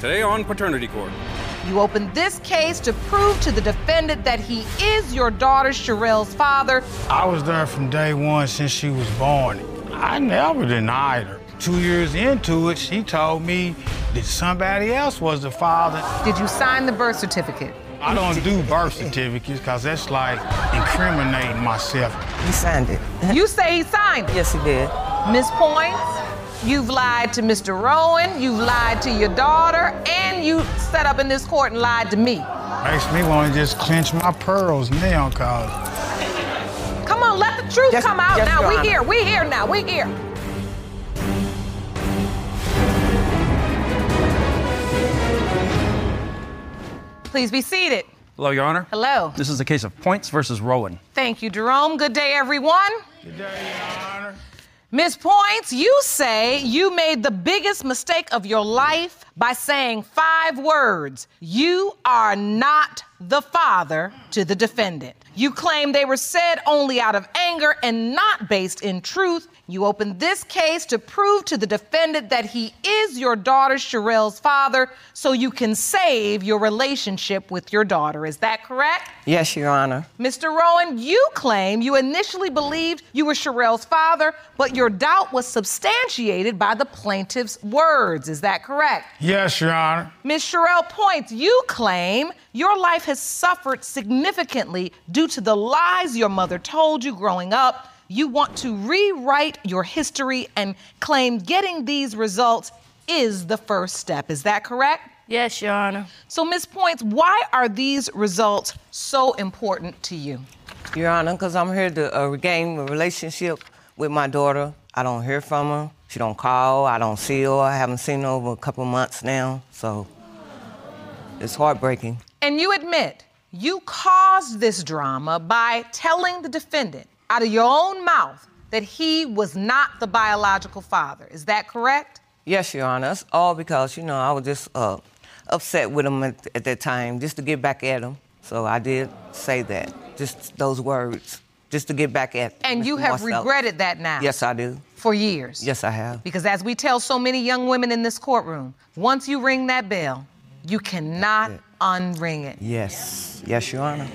Today on Paternity Court. You open this case to prove to the defendant that he is your daughter Sherelle's father. I was there from day one since she was born. I never denied her. 2 years into it, she told me that somebody else was the father. Did you sign the birth certificate? I don't do birth certificates because that's like incriminating myself. He signed it. You say he signed it? Yes, he did. Ms. Points? You've lied to Mr. Rowan, you've lied to your daughter, and you set up in this court and lied to me. Makes me want to just clench my pearls now, cause... Come on, let the truth come out now. We here now. Please be seated. Hello, Your Honor. Hello. This is the case of Points versus Rowan. Thank you, Jerome. Good day, everyone. Good day, Your Honor. Ms. Points, you say you made the biggest mistake of your life by saying 5 words. You are not the father to the defendant. You claim they were said only out of anger and not based in truth. You opened this case to prove to the defendant that he is your daughter Sherelle's father so you can save your relationship with your daughter. Is that correct? Yes, Your Honor. Mr. Rowan, you claim you initially believed you were Sherelle's father, but your doubt was substantiated by the plaintiff's words. Is that correct? Yes, Your Honor. Ms. Sherelle Points, you claim your life has suffered significantly due to the lies your mother told you growing up. You want to rewrite your history and claim getting these results is the first step. Is that correct? Yes, Your Honor. So, Ms. Points, why are these results so important to you? Your Honor, because I'm here to regain a relationship with my daughter. I don't hear from her. She don't call. I don't see her. I haven't seen her over a couple months now. So it's heartbreaking. And you admit you caused this drama by telling the defendant out of your own mouth that he was not the biological father. Is that correct? Yes, Your Honor. It's all because, you know, I was just upset with him at that time, just to get back at him. So I did say that, just those words, just to get back at him. And you have regretted that now? Yes, I do. For years? Yes, I have. Because as we tell so many young women in this courtroom, once you ring that bell, you cannot unring it. Yes. Yes, Your Honor.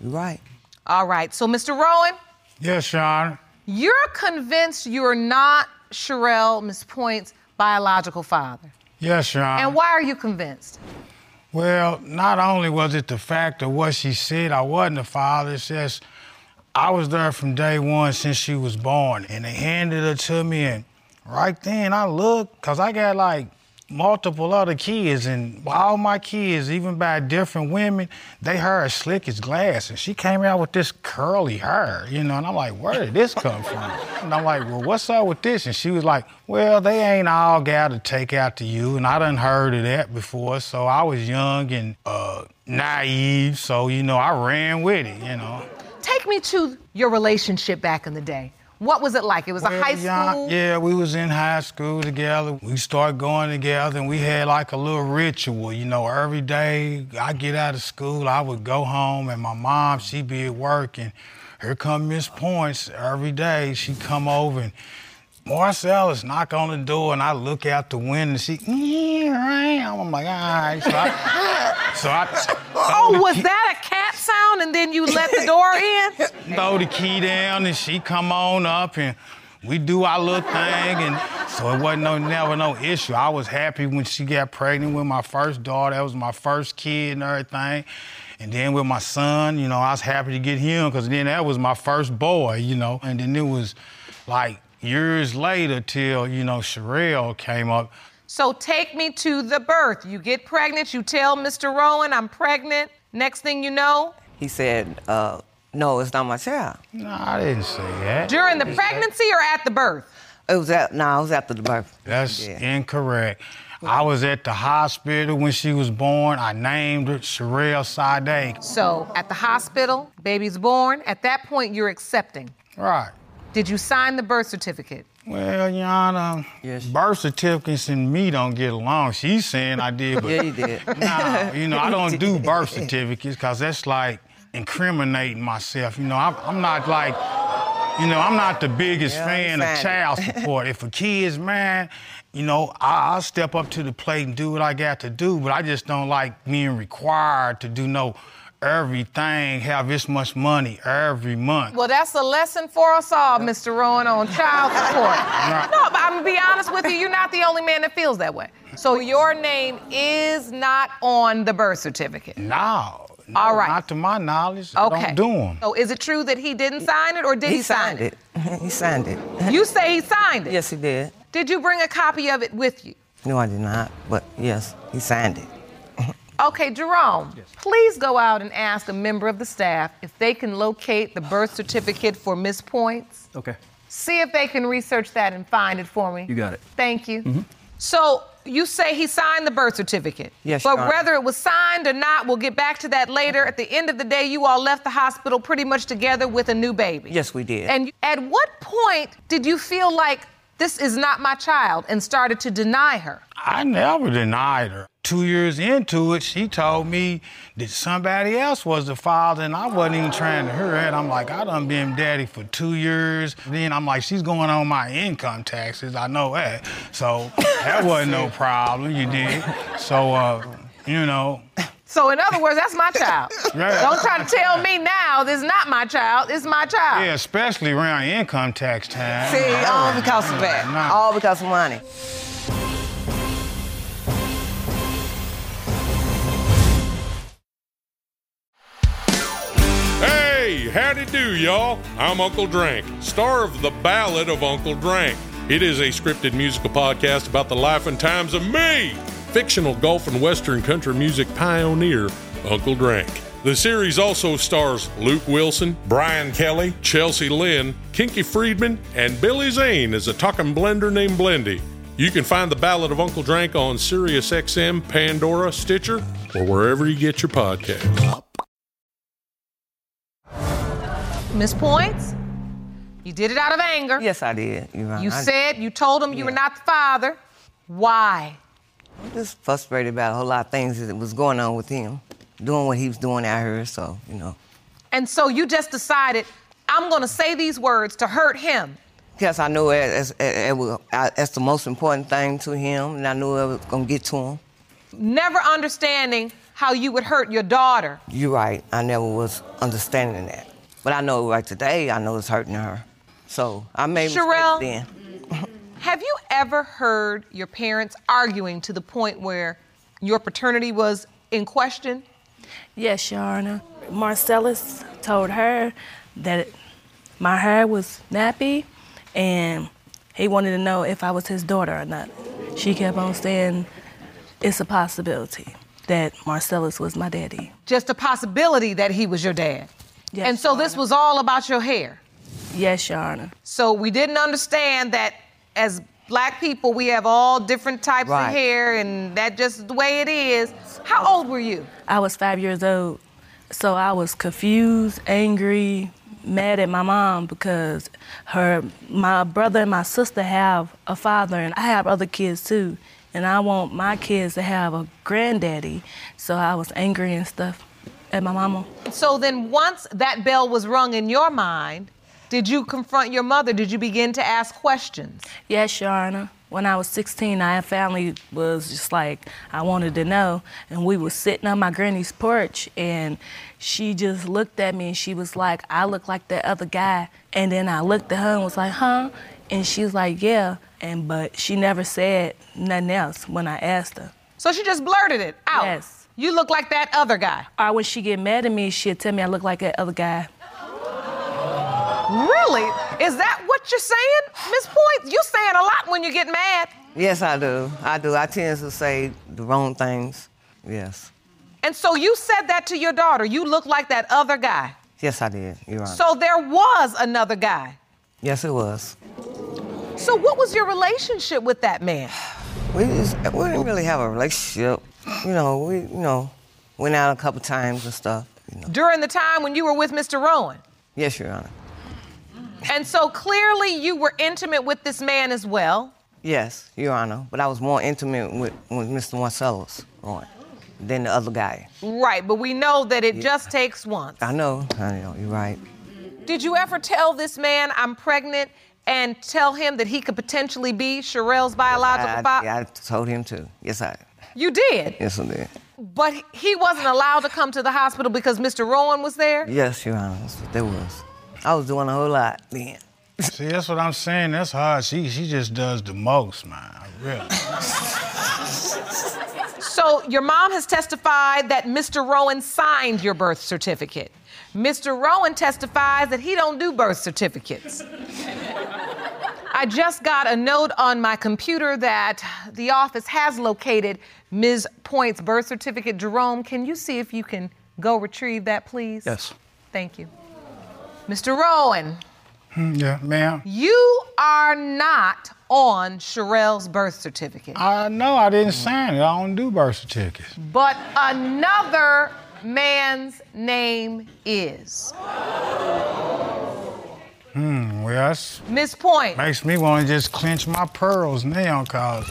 You're right. All right. So, Mr. Rowan? Yes, Your Honor. You're convinced you're not Sherelle, Ms. Points' biological father. Yes, Your Honor. And why are you convinced? Well, not only was it the fact of what she said, I wasn't the father. It's just I was there from day one since she was born, and they handed her to me, and right then I looked, because I got, like, multiple other kids, and all my kids, even by different women, they hair as slick as glass, and she came out with this curly hair, you know, and I'm like, where did this come from? And I'm like, well, what's up with this? And she was like, well, they ain't all got to take out to you, and I done heard of that before, so I was young and naive, so, you know, I ran with it, you know. Take me to your relationship back in the day. What was it like? It was a high school? Yeah, we was in high school together. We started going together, and we had like a little ritual. You know, every day I get out of school, I would go home, and my mom, she'd be at work, and here come Miss Points. Every day she'd come over, and Marcellus knock on the door, and I look out the window, and she, I'm like, all right. So was that a cat sound, and then you let the door in? Throw the key down, and she come on up, and we do our little thing, and so it wasn't never no issue. I was happy when she got pregnant with my first daughter. That was my first kid and everything. And then with my son, you know, I was happy to get him, because then that was my first boy, you know. And then it was like years later till, you know, Sherelle came up. So take me to the birth. You get pregnant, you tell Mr. Rowan, I'm pregnant. Next thing you know? He said, No, it's not my child. No, I didn't say that. During the pregnancy or at the birth? It was at, no, it was after the birth. That's incorrect. I was at the hospital when she was born. I named her Sherelle Sade. So, at the hospital, baby's born. At that point, you're accepting. Right. Did you sign the birth certificate? Well, Your Honor, birth certificates and me don't get along. She's saying I did, but... Yeah, you did. Nah, you know, I don't do birth certificates because that's like incriminating myself. You know, I'm not like... You know, I'm not the biggest fan of child support. If a kid's mine, you know, I'll step up to the plate and do what I got to do, but I just don't like being required to do no everything, have this much money every month. Well, that's a lesson for us all, Mr. Rowan, on child support. Right. No, but I'm going to be honest with you, you're not the only man that feels that way. So your name is not on the birth certificate? No. No, all right. Not to my knowledge. Okay. Don't do them. So is it true that he didn't sign it, or did he sign it? He signed it. You say he signed it? Yes, he did. Did you bring a copy of it with you? No, I did not, but yes, he signed it. Okay, Jerome, please go out and ask a member of the staff if they can locate the birth certificate for Miss Points. Okay. See if they can research that and find it for me. You got it. Thank you. Mm-hmm. So... You say he signed the birth certificate. Yes, but whether it was signed or not, we'll get back to that later. At the end of the day, you all left the hospital pretty much together with a new baby. Yes, we did. And at what point did you feel like this is not my child and started to deny her? I never denied her. 2 years into it, she told me that somebody else was the father, and I wasn't even trying to hear that. I'm like, I done been daddy for 2 years. Then I'm like, she's going on my income taxes. I know that. So that wasn't no problem, you did. So, you know. So in other words, that's my child. Right. Don't try to tell me now this is not my child, it's my child. Yeah, especially around income tax time. See, all because of that, all because of money. Hey, howdy do, y'all. I'm Uncle Drank, star of The Ballad of Uncle Drank. It is a scripted musical podcast about the life and times of me, fictional golf and western country music pioneer, Uncle Drank. The series also stars Luke Wilson, Brian Kelly, Chelsea Lynn, Kinky Friedman, and Billy Zane as a talking blender named Blendy. You can find The Ballad of Uncle Drank on SiriusXM, Pandora, Stitcher, or wherever you get your podcasts. Miss Points, you did it out of anger. Yes, I did. You told him you were not the father. Why? I'm just frustrated about a whole lot of things that was going on with him, doing what he was doing out here, so, you know. And so you just decided, I'm going to say these words to hurt him. Because I knew that's the most important thing to him, and I knew it was going to get to him. Never understanding how you would hurt your daughter. You're right. I never was understanding that. But I know right today, I know it's hurting her. So I made mistakes then. Have you ever heard your parents arguing to the point where your paternity was in question? Yes, Your Honor. Marcellus told her that my hair was nappy and he wanted to know if I was his daughter or not. She kept on saying it's a possibility that Marcellus was my daddy. Just a possibility that he was your dad. Yes, and so this was all about your hair? Yes, Your Honor. So we didn't understand that as black people, we have all different types of hair, and that's just the way it is. How old were you? I was 5 years old, so I was confused, angry, mad at my mom because my brother and my sister have a father, and I have other kids too, and I want my kids to have a granddaddy, so I was angry and stuff. And my mama. So then once that bell was rung in your mind, did you confront your mother? Did you begin to ask questions? Yes, Your Honor. When I was 16, I finally was just like, I wanted to know. And we were sitting on my granny's porch, and she just looked at me, and she was like, I look like that other guy. And then I looked at her and was like, huh? And she was like, yeah. But she never said nothing else when I asked her. So she just blurted it out? Yes. You look like that other guy. Or when she get mad at me, she'll tell me I look like that other guy. Really? Is that what you're saying, Miss Points? You're saying a lot when you get mad. Yes, I do. I do. I tend to say the wrong things. Yes. And so you said that to your daughter. You look like that other guy. Yes, I did. You're right. So there was another guy? Yes, it was. So what was your relationship with that man? We didn't really have a relationship. You know, we, you know, went out a couple times and stuff. You know. During the time when you were with Mr. Rowan? Yes, Your Honor. And so clearly you were intimate with this man as well? Yes, Your Honor, but I was more intimate with Mr. Marcellus Rowan than the other guy. Right, but we know that it just takes once. I know, you're right. Did you ever tell this man, I'm pregnant, and tell him that he could potentially be Sherelle's biological father? Yeah, I told him too. Yes, I did. You did? Yes, I did. But he wasn't allowed to come to the hospital because Mr. Rowan was there? Yes, Your Honor, there was. I was doing a whole lot then. See, that's what I'm saying. That's hard. She just does the most, man. Really. So your mom has testified that Mr. Rowan signed your birth certificate. Mr. Rowan testifies that he don't do birth certificates. I just got a note on my computer that the office has located Ms. Point's birth certificate. Jerome, can you see if you can go retrieve that, please? Yes. Thank you. Mr. Rowan. Yeah, ma'am. You are not on Sherelle's birth certificate. No, I didn't sign it. I don't do birth certificates. But another man's name is. Well, that's... Ms. Point. Makes me want to just clench my pearls now, because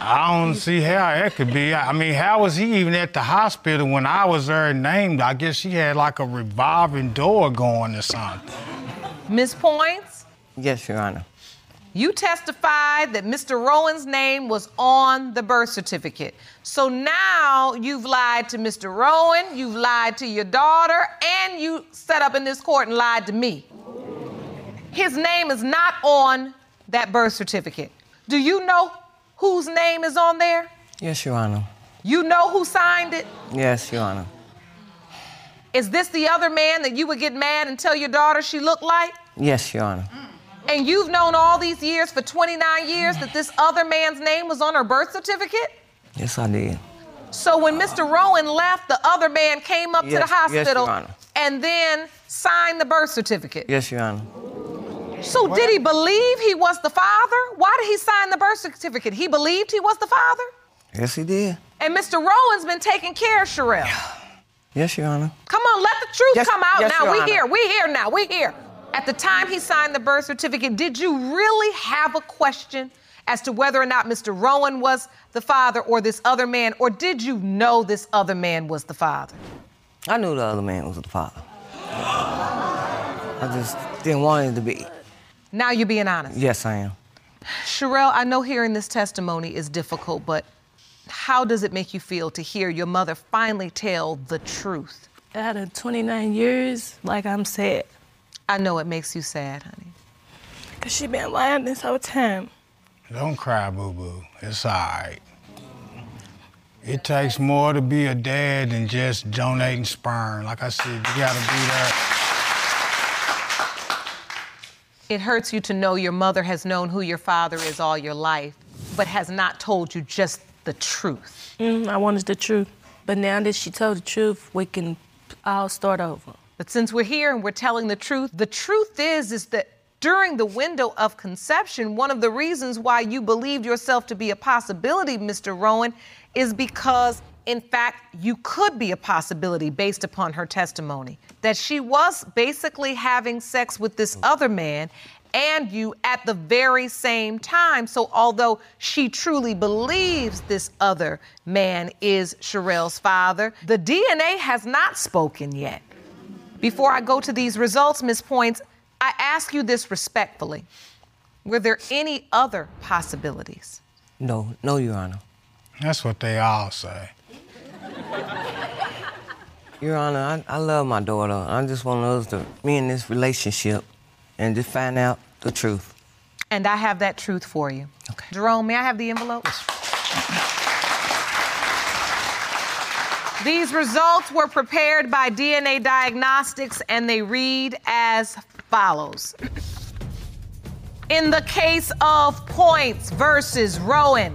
I don't see how that could be. I mean, how was he even at the hospital when I was there named? I guess she had like a revolving door going or something. Ms. Points? Yes, Your Honor. You testified that Mr. Rowan's name was on the birth certificate. So now you've lied to Mr. Rowan, you've lied to your daughter, and you set up in this court and lied to me. His name is not on that birth certificate. Do you know whose name is on there? Yes, Your Honor. You know who signed it? Yes, Your Honor. Is this the other man that you would get mad and tell your daughter she looked like? Yes, Your Honor. And you've known all these years, for 29 years, that this other man's name was on her birth certificate? Yes, I did. So when Mr. Rowan left, the other man came up to the hospital and then signed the birth certificate? Yes, Your Honor. So did he believe he was the father? Why did he sign the birth certificate? He believed he was the father? Yes, he did. And Mr. Rowan's been taking care of Sherelle? Yes, Your Honor. Come on, let the truth come out now. We here now. At the time he signed the birth certificate, did you really have a question as to whether or not Mr. Rowan was the father or this other man, or did you know this other man was the father? I knew the other man was the father. I just didn't want him to be. Now you're being honest. Yes, I am. Sherelle, I know hearing this testimony is difficult, but how does it make you feel to hear your mother finally tell the truth? Out of 29 years, like I'm sad. I know it makes you sad, honey. Because she been lying this whole time. Don't cry, boo-boo. It's all right. It takes more to be a dad than just donating sperm. Like I said, you gotta be there. It hurts you to know your mother has known who your father is all your life, but has not told you just the truth. I wanted the truth. But now that she told the truth, we can all start over. But since we're here and we're telling the truth is that during the window of conception, one of the reasons why you believed yourself to be a possibility, Mr. Rowan, is because, in fact, you could be a possibility based upon her testimony, that she was basically having sex with this other man and you at the very same time. So although she truly believes this other man is Sherelle's father, the DNA has not spoken yet. Before I go to these results, Ms. Points, I ask you this respectfully. Were there any other possibilities? No, Your Honor. That's what they all say. Your Honor, I love my daughter. I just want us to be in this relationship and just find out the truth. And I have that truth for you. Okay. Jerome, may I have the envelope? These results were prepared by DNA Diagnostics, and they read as follows. In the case of Points versus Rowan,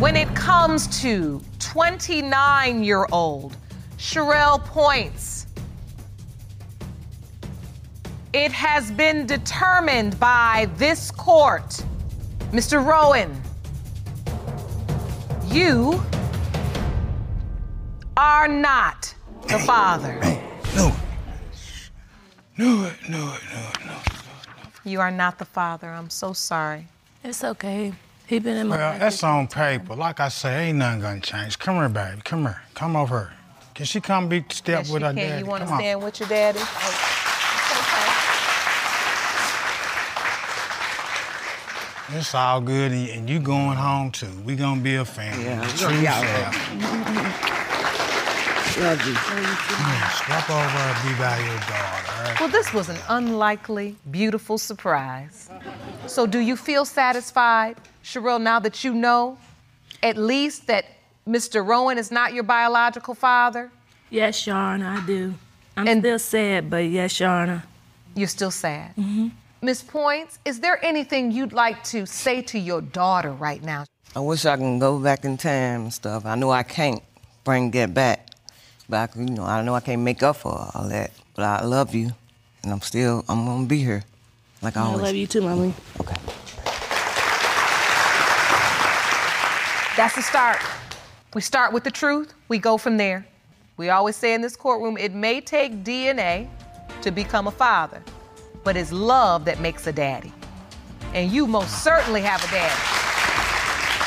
When it comes to 29-year-old Sherelle Points, it has been determined by this court, Mr. Rowan, you are not the father. No. You are not the father. I'm so sorry. It's okay. He been in my life. That's on paper. Like I say, ain't nothing gonna change. Come here, baby. Come here. Come over. Can she come be step with her daddy? You wanna stand with your daddy? Okay. It's all good, and you going home too. We gonna be a family. Yeah, love you. Step over and be by your daughter. All right? Well, this was an unlikely, beautiful surprise. So, do you feel satisfied, Sherelle, now that you know, at least, that Mr. Rowan is not your biological father? Yes, Your Honor, I do. I'm still sad, but yes, Your Honor. You're still sad? Mm-hmm. Ms. Points, is there anything you'd like to say to your daughter right now? I wish I can go back in time and stuff. I know I can't bring it back, but I know I can't make up for all that. But I love you, and I'm gonna be here, like I always. I love you too, Mommy. Okay. That's the start. We start with the truth, we go from there. We always say in this courtroom, it may take DNA to become a father, but it's love that makes a daddy. And you most certainly have a daddy.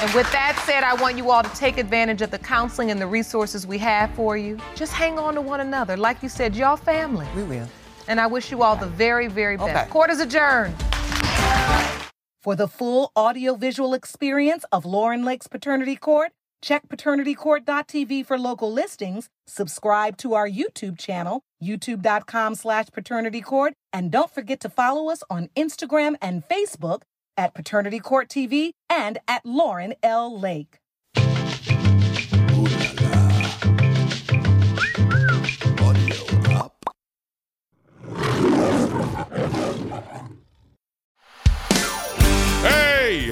And with that said, I want you all to take advantage of the counseling and the resources we have for you. Just hang on to one another. Like you said, y'all family. We will. And I wish you all the very, very best. Okay. Court is adjourned. For the full audiovisual experience of Lauren Lake's Paternity Court, check paternitycourt.tv for local listings, subscribe to our YouTube channel, youtube.com/paternitycourt, and don't forget to follow us on Instagram and Facebook at Paternity Court TV and at Lauren L. Lake. Audio up. Hey,